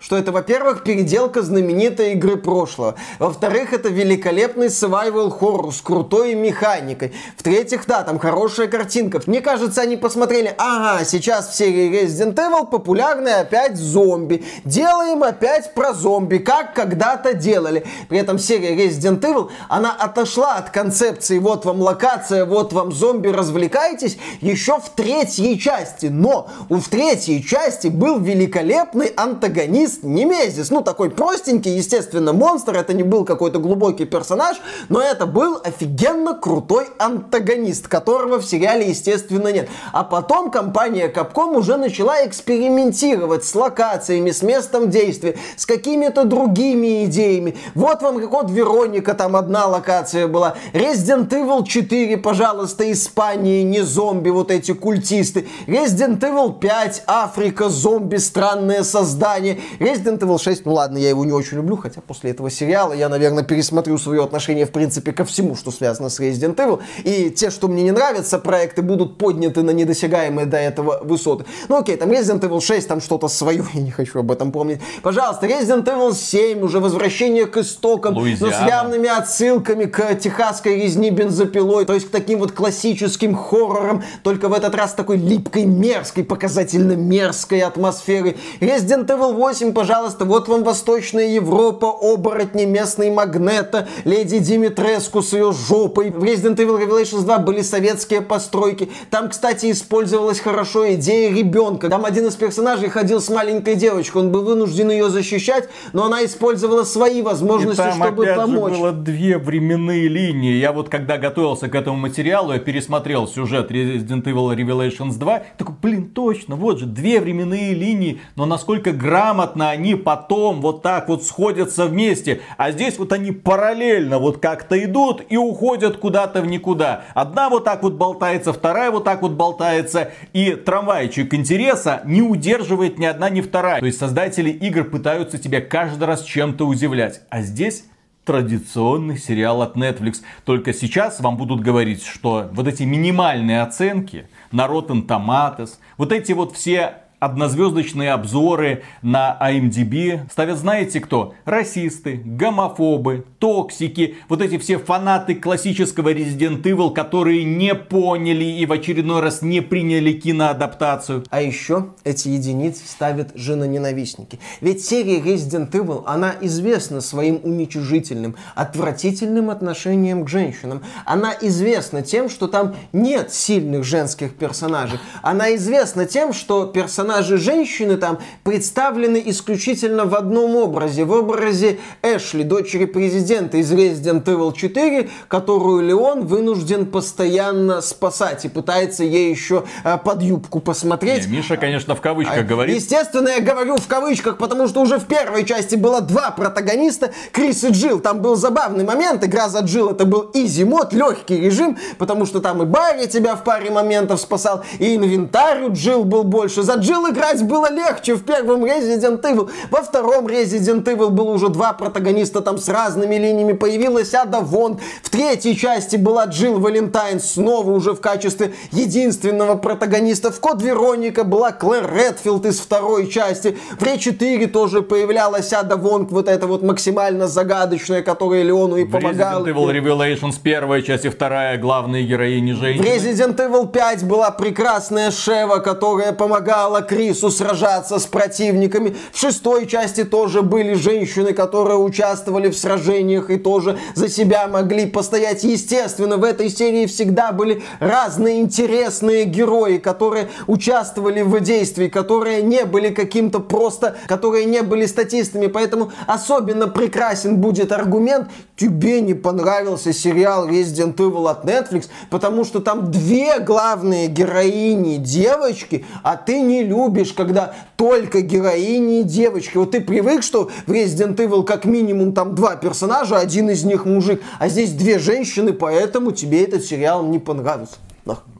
Что это, во-первых, переделка знаменитой игры прошлого. Во-вторых, это великолепный survival horror с крутой механикой. В-третьих, да, там хорошая картинка. Мне кажется, они посмотрели, ага, сейчас в серии Resident Evil популярны опять зомби. Делаем опять про зомби, как когда-то делали. При этом серия Resident Evil, она отошла от концепции вот вам локация, вот вам зомби, развлекайтесь, еще в третьей части. Но в третьей части был великолепный антагонист. антагонист Немезис. Ну, такой простенький, естественно, монстр. Это не был какой-то глубокий персонаж, но это был офигенно крутой антагонист, которого в сериале, естественно, нет. А потом компания Capcom уже начала экспериментировать с локациями, с местом действия, с какими-то другими идеями. Вот вам как вот Вероника, там одна локация была. Resident Evil 4, пожалуйста, Испания, не зомби, вот эти культисты. Resident Evil 5, Африка, зомби, странное создание. Resident Evil 6, ну ладно, я его не очень люблю, хотя после этого сериала я, наверное, пересмотрю свое отношение, в принципе, ко всему, что связано с Resident Evil. И те, что мне не нравятся, проекты будут подняты на недосягаемые до этого высоты. Ну окей, там Resident Evil 6, там что-то свое, я не хочу об этом помнить. Пожалуйста, Resident Evil 7, уже возвращение к истокам, Луизиана, но с явными отсылками к техасской резни бензопилой, то есть к таким вот классическим хоррорам, только в этот раз такой липкой, мерзкой, показательно мерзкой атмосферы. Resident Evil 8, пожалуйста, вот вам Восточная Европа, оборотни, местный Магнето, леди Димитреску с ее жопой. В Resident Evil Revelations 2 были советские постройки. Там, кстати, использовалась хорошо идея ребенка. Там один из персонажей ходил с маленькой девочкой, он был вынужден ее защищать, но она использовала свои возможности, и там, чтобы опять помочь. Там было две временные линии. Я вот когда готовился к этому материалу, я пересмотрел сюжет Resident Evil Revelations 2, такой, блин, точно, вот же две временные линии, но насколько грамотно они потом вот так вот сходятся вместе, а здесь вот они параллельно вот как-то идут и уходят куда-то в никуда. Одна вот так вот болтается, вторая вот так вот болтается, и трамвайчик интереса не удерживает ни одна, ни вторая. То есть создатели игр пытаются тебя каждый раз чем-то удивлять, а здесь традиционный сериал от Netflix. Только сейчас вам будут говорить, что вот эти минимальные оценки на Rotten Tomatoes, вот эти вот все однозвездочные обзоры на IMDb ставят, знаете кто? Расисты, гомофобы, токсики, вот эти все фанаты классического Resident Evil, которые не поняли и в очередной раз не приняли киноадаптацию. А еще эти единицы ставят женоненавистники. Ведь серия Resident Evil, она известна своим уничижительным, отвратительным отношением к женщинам. Она известна тем, что там нет сильных женских персонажей. Она известна тем, что персонажи женщины там представлены исключительно в одном образе. В образе Эшли, дочери президента из Resident Evil 4, которую Леон вынужден постоянно спасать и пытается ей еще под юбку посмотреть. Не, Миша, конечно, в кавычках говорит. Естественно, я говорю в кавычках, потому что уже в первой части было два протагониста, Крис и Джилл. Там был забавный момент, игра за Джилл, это был изи-мод, легкий режим, потому что там и Барри тебя в паре моментов спасал, и инвентарь у Джилл был больше. За Джилл играть было легче в первом Resident Evil. Во втором Resident Evil было уже два протагониста там с разными линиями. Появилась Ада Вонг. В третьей части была Джилл Валентайн снова уже в качестве единственного протагониста. В Код Вероника была Клэр Редфилд из второй части. В Ре4 тоже появлялась Ада Вонг, вот эта вот максимально загадочная, которая Леону и помогала. В Resident Evil Revelations первая часть и вторая главные героини женщины. В Resident Evil 5 была прекрасная Шева, которая помогала Крису сражаться с противниками. В шестой части тоже были женщины, которые участвовали в сражениях и тоже за себя могли постоять. Естественно, в этой серии всегда были разные интересные герои, которые участвовали в действии, которые не были каким-то просто, которые не были статистами. Поэтому особенно прекрасен будет аргумент: тебе не понравился сериал Resident Evil от Netflix, потому что там две главные героини девочки, а ты не любишь, когда только героини и девочки. Вот ты привык, что в Resident Evil как минимум там два персонажа, один из них мужик, а здесь две женщины, поэтому тебе этот сериал не понравился.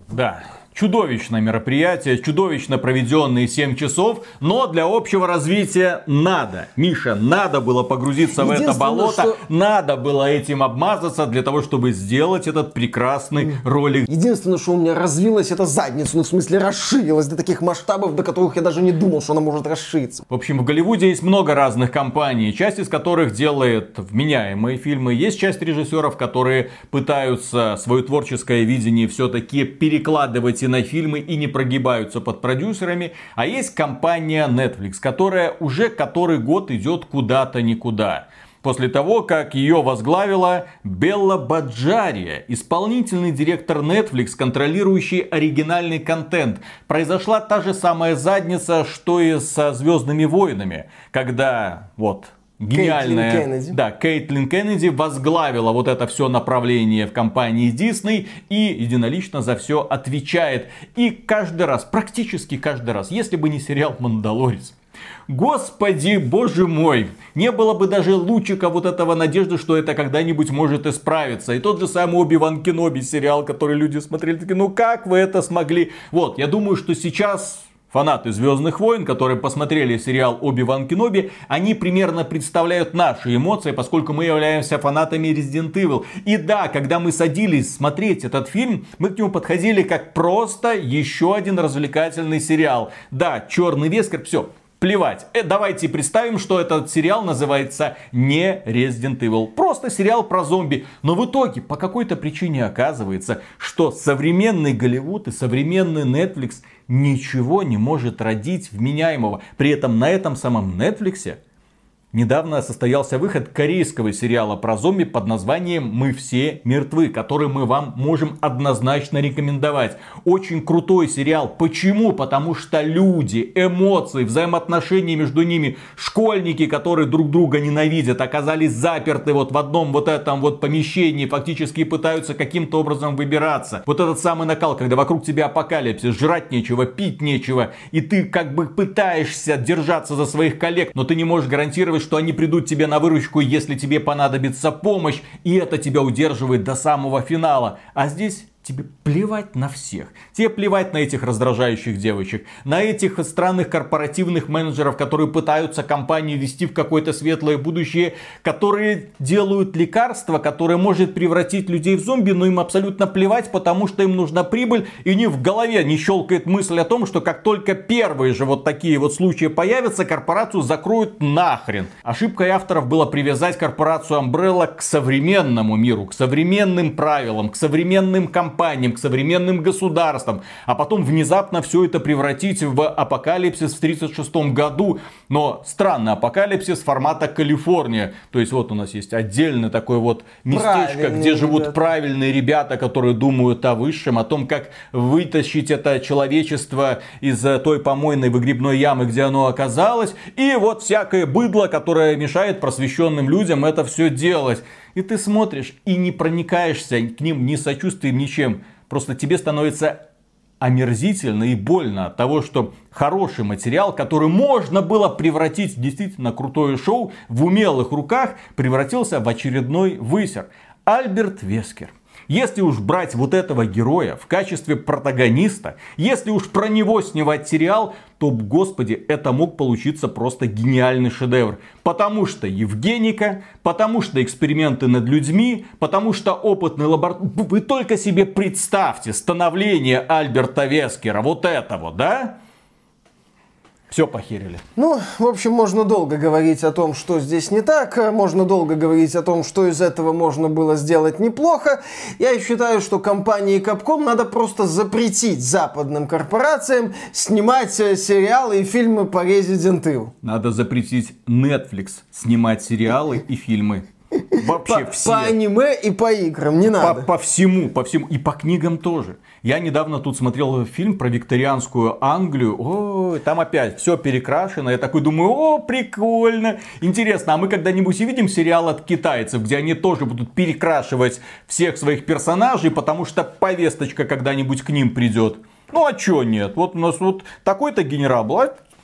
Да. Чудовищное мероприятие, чудовищно проведенные 7 часов, но для общего развития надо. Миша, надо было погрузиться в это болото, что... надо было этим обмазаться для того, чтобы сделать этот прекрасный ролик. Единственное, что у меня развилось, это задница, ну в смысле расширилась до таких масштабов, до которых я даже не думал, что она может расшириться. В общем, в Голливуде есть много разных компаний, часть из которых делает вменяемые фильмы, есть часть режиссеров, которые пытаются свое творческое видение все-таки перекладывать на фильмы и не прогибаются под продюсерами. А есть компания Netflix, которая уже который год идет куда-то никуда. после того, как ее возглавила Белла Баджария, исполнительный директор Netflix, контролирующий оригинальный контент. Произошла та же самая задница, что и со «Звездными войнами», когда вот... гениальная Кейтлин Кеннеди возглавила вот это все направление в компании Disney и единолично за все отвечает. И каждый раз, практически каждый раз, если бы не сериал «Мандалорец», господи, боже мой, не было бы даже лучика вот этого надежды, что это когда-нибудь может исправиться. И тот же самый Оби-Ван Кеноби сериал, который люди смотрели, такие, ну как вы это смогли? Вот, я думаю, что сейчас... фанаты «Звездных войн», которые посмотрели сериал «Оби-Ван Кеноби», они примерно представляют наши эмоции, поскольку мы являемся фанатами Resident Evil. И да, когда мы садились смотреть этот фильм, мы к нему подходили как просто еще один развлекательный сериал. Да, черный Вескер, все, плевать. Давайте представим, что этот сериал называется не Resident Evil. Просто сериал про зомби. Но в итоге, по какой-то причине оказывается, что современный Голливуд и современный Netflix ничего не может родить вменяемого. При этом на этом самом Netflix недавно состоялся выход корейского сериала про зомби под названием «Мы все мертвы», который мы вам можем однозначно рекомендовать. Очень крутой сериал. Почему? Потому что люди, эмоции, взаимоотношения между ними, школьники, которые друг друга ненавидят, оказались заперты вот в одном вот этом вот помещении, фактически пытаются каким-то образом выбираться. Вот этот самый накал, когда вокруг тебя апокалипсис, жрать нечего, пить нечего, и ты как бы пытаешься держаться за своих коллег, но ты не можешь гарантировать, что они придут тебе на выручку, если тебе понадобится помощь, и это тебя удерживает до самого финала. А здесь тебе плевать на всех. Тебе плевать на этих раздражающих девочек, на этих странных корпоративных менеджеров, которые пытаются компанию вести в какое-то светлое будущее, которые делают лекарство, которое может превратить людей в зомби, но им абсолютно плевать, потому что им нужна прибыль, и у них в голове не щелкает мысль о том, что как только первые же вот такие вот случаи появятся, корпорацию закроют нахрен. Ошибкой авторов было привязать корпорацию Umbrella к современному миру, к современным правилам, к современным компаниям, к современным государствам, а потом внезапно все это превратить в апокалипсис в 1936 году. Но странный апокалипсис формата Калифорния. То есть вот у нас есть отдельное такое вот местечко, правильные где живут ребята. Правильные ребята, которые думают о высшем, о том, как вытащить это человечество из той помойной выгребной ямы, где оно оказалось. И вот всякое быдло, которое мешает просвещенным людям это все делать. И ты смотришь и не проникаешься к ним ни сочувствием, ничем. Просто тебе становится омерзительно и больно от того, что хороший материал, который можно было превратить в действительно крутое шоу, в умелых руках превратился в очередной высер. Альберт Вескер. Если уж брать вот этого героя в качестве протагониста, если уж про него снимать сериал, то, господи, это мог получиться просто гениальный шедевр. Потому что Евгеника, потому что эксперименты над людьми, потому что опытный лаборатор... Вы только себе представьте становление Альберта Вескера, вот этого, да? Все похерили. Ну, в общем, можно долго говорить о том, что здесь не так, можно долго говорить о том, что из этого можно было сделать неплохо. Я считаю, что компании Capcom надо просто запретить западным корпорациям снимать сериалы и фильмы по Resident Evil. Надо запретить Netflix снимать сериалы и фильмы. Вообще все. По аниме и по играм, не надо. По всему. И по книгам тоже. Я недавно тут смотрел фильм про викторианскую Англию. О, там опять все перекрашено. Я такой думаю, о, прикольно. Интересно, а мы когда-нибудь увидим сериал от китайцев, где они тоже будут перекрашивать всех своих персонажей, потому что повесточка когда-нибудь к ним придет? Ну, а чё нет? Вот у нас вот такой-то генерал был.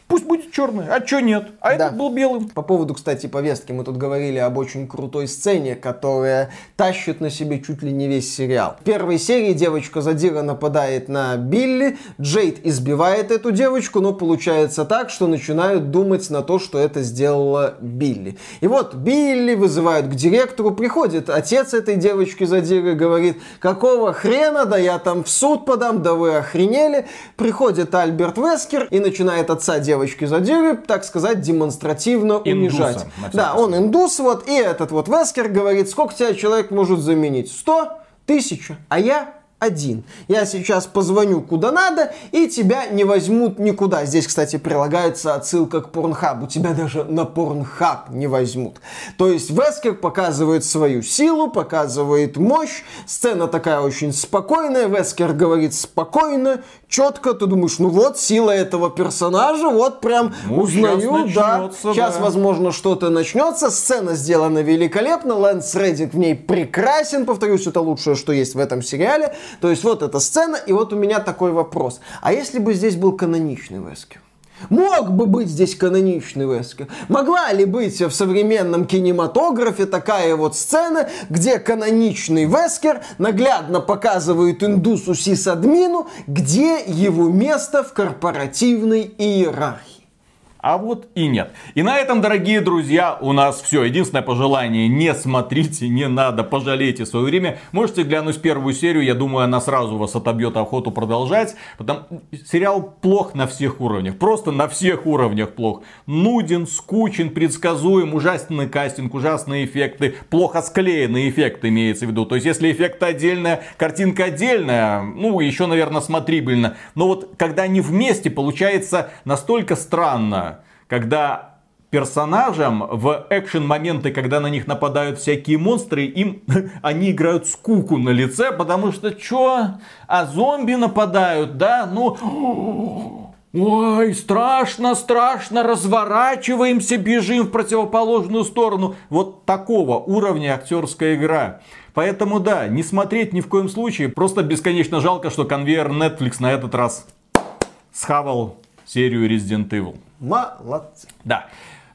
Пусть будет черный, а чё нет? А да. Этот был белым. По поводу, кстати, повестки, мы тут говорили об очень крутой сцене, которая тащит на себе чуть ли не весь сериал. В первой серии девочка-задира нападает на Билли, Джейд избивает эту девочку, но получается так, что начинают думать на то, что это сделала Билли. И вот Билли вызывают к директору, приходит отец этой девочки-задиры, говорит, какого хрена, да я там в суд подам, да вы охренели. Приходит Альберт Вескер и начинает отца девочки-задиры, так сказать, демонстративно унижать. Да, он индус, вот, и этот вот Вескер говорит, сколько тебя человек может заменить? 100 тысяч, а я 1. Я сейчас позвоню куда надо, и тебя не возьмут никуда. Здесь, кстати, прилагается отсылка к Порнхабу. Тебя даже на Порнхаб не возьмут. То есть Вескер показывает свою силу, показывает мощь. Сцена такая очень спокойная. Вескер говорит спокойно, четко. Ты думаешь, ну вот сила этого персонажа, вот прям ну, узнаю, да. Сейчас, возможно, что-то начнется. Сцена сделана великолепно. Лэнс Реддик в ней прекрасен. Повторюсь, это лучшее, что есть в этом сериале. То есть вот эта сцена, и вот у меня такой вопрос. А если бы здесь был каноничный Вескер? Мог бы быть здесь каноничный Вескер? Могла ли быть в современном кинематографе такая вот сцена, где каноничный Вескер наглядно показывает индусу сисадмину, где его место в корпоративной иерархии? А вот и нет. И на этом, дорогие друзья, у нас все. Единственное пожелание, не смотрите, не надо, пожалейте свое время. Можете глянуть первую серию, я думаю, она сразу вас отобьет охоту продолжать. Потому сериал плох на всех уровнях, просто на всех уровнях плох. Нуден, скучен, предсказуем, ужасный кастинг, ужасные эффекты, плохо склеенный эффект имеется в виду. То есть, если эффект отдельная, картинка отдельная, ну, еще, наверное, смотрибельно. Но вот, когда они вместе, получается настолько странно. Когда персонажам в экшен-моменты, когда на них нападают всякие монстры, им они играют скуку на лице, потому что чё? А зомби нападают, да? Ну... Ой, страшно, страшно, разворачиваемся, бежим в противоположную сторону. Вот такого уровня актерская игра. Поэтому да, не смотреть ни в коем случае. Просто бесконечно жалко, что конвейер Netflix на этот раз схавал серию Resident Evil. Молодцы. Да.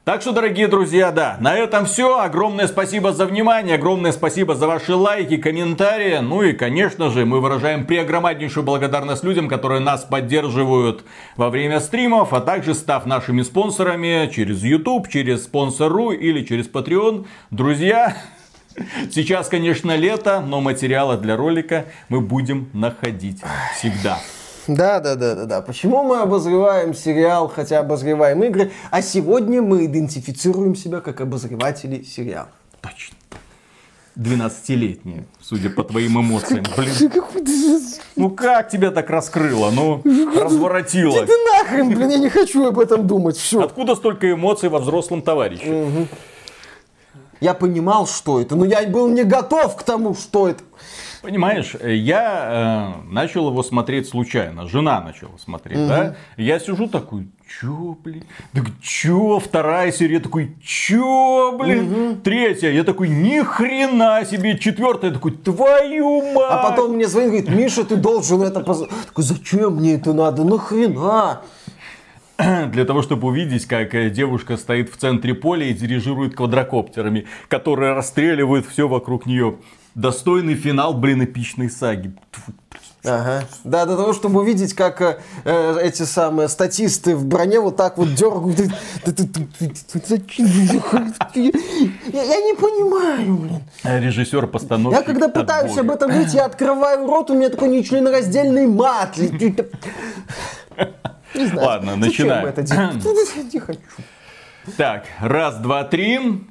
Так что, дорогие друзья, да, на этом все. Огромное спасибо за внимание, огромное спасибо за ваши лайки, комментарии. Ну и, конечно же, мы выражаем преогромаднейшую благодарность людям, которые нас поддерживают во время стримов, а также став нашими спонсорами через YouTube, через Sponsor.ru или через Patreon. Друзья, сейчас, конечно, лето, но материала для ролика мы будем находить всегда. Да. Почему мы обозреваем сериал, хотя обозреваем игры, а сегодня мы идентифицируем себя как обозреватели сериала. Точно. 12-летние, судя по твоим эмоциям. Блин. Ну как тебя так раскрыло? Ну, разворотило. Иди ты нахрен, блин, я не хочу об этом думать. Все. Откуда столько эмоций во взрослом товарище? Угу. Я понимал, что это, но я был не готов к тому, что это. Понимаешь, я начал его смотреть случайно. Жена начала смотреть, да? Я сижу такой, чё, блин? Так чё? Вторая серия, такой, чё, блин? Третья, я такой, ни хрена себе. Четвертая, такой, твою мать. А потом мне звонит, говорит, Миша, ты должен это посмотреть. Такой, зачем мне это надо? Нахрена? Для того, чтобы увидеть, как девушка стоит в центре поля и дирижирует квадрокоптерами, которые расстреливают все вокруг нее. Достойный финал, блин, эпичной саги. Ага. Да, для того, чтобы увидеть, как эти самые статисты в броне вот так вот дергают. Я не понимаю, блин. Режиссер-постановщик. Я когда пытаюсь об этом говорить, я открываю рот, у меня такой нечленораздельный мат. Не знаю. Ладно, начинаем. Не хочу. Так, раз, два, три.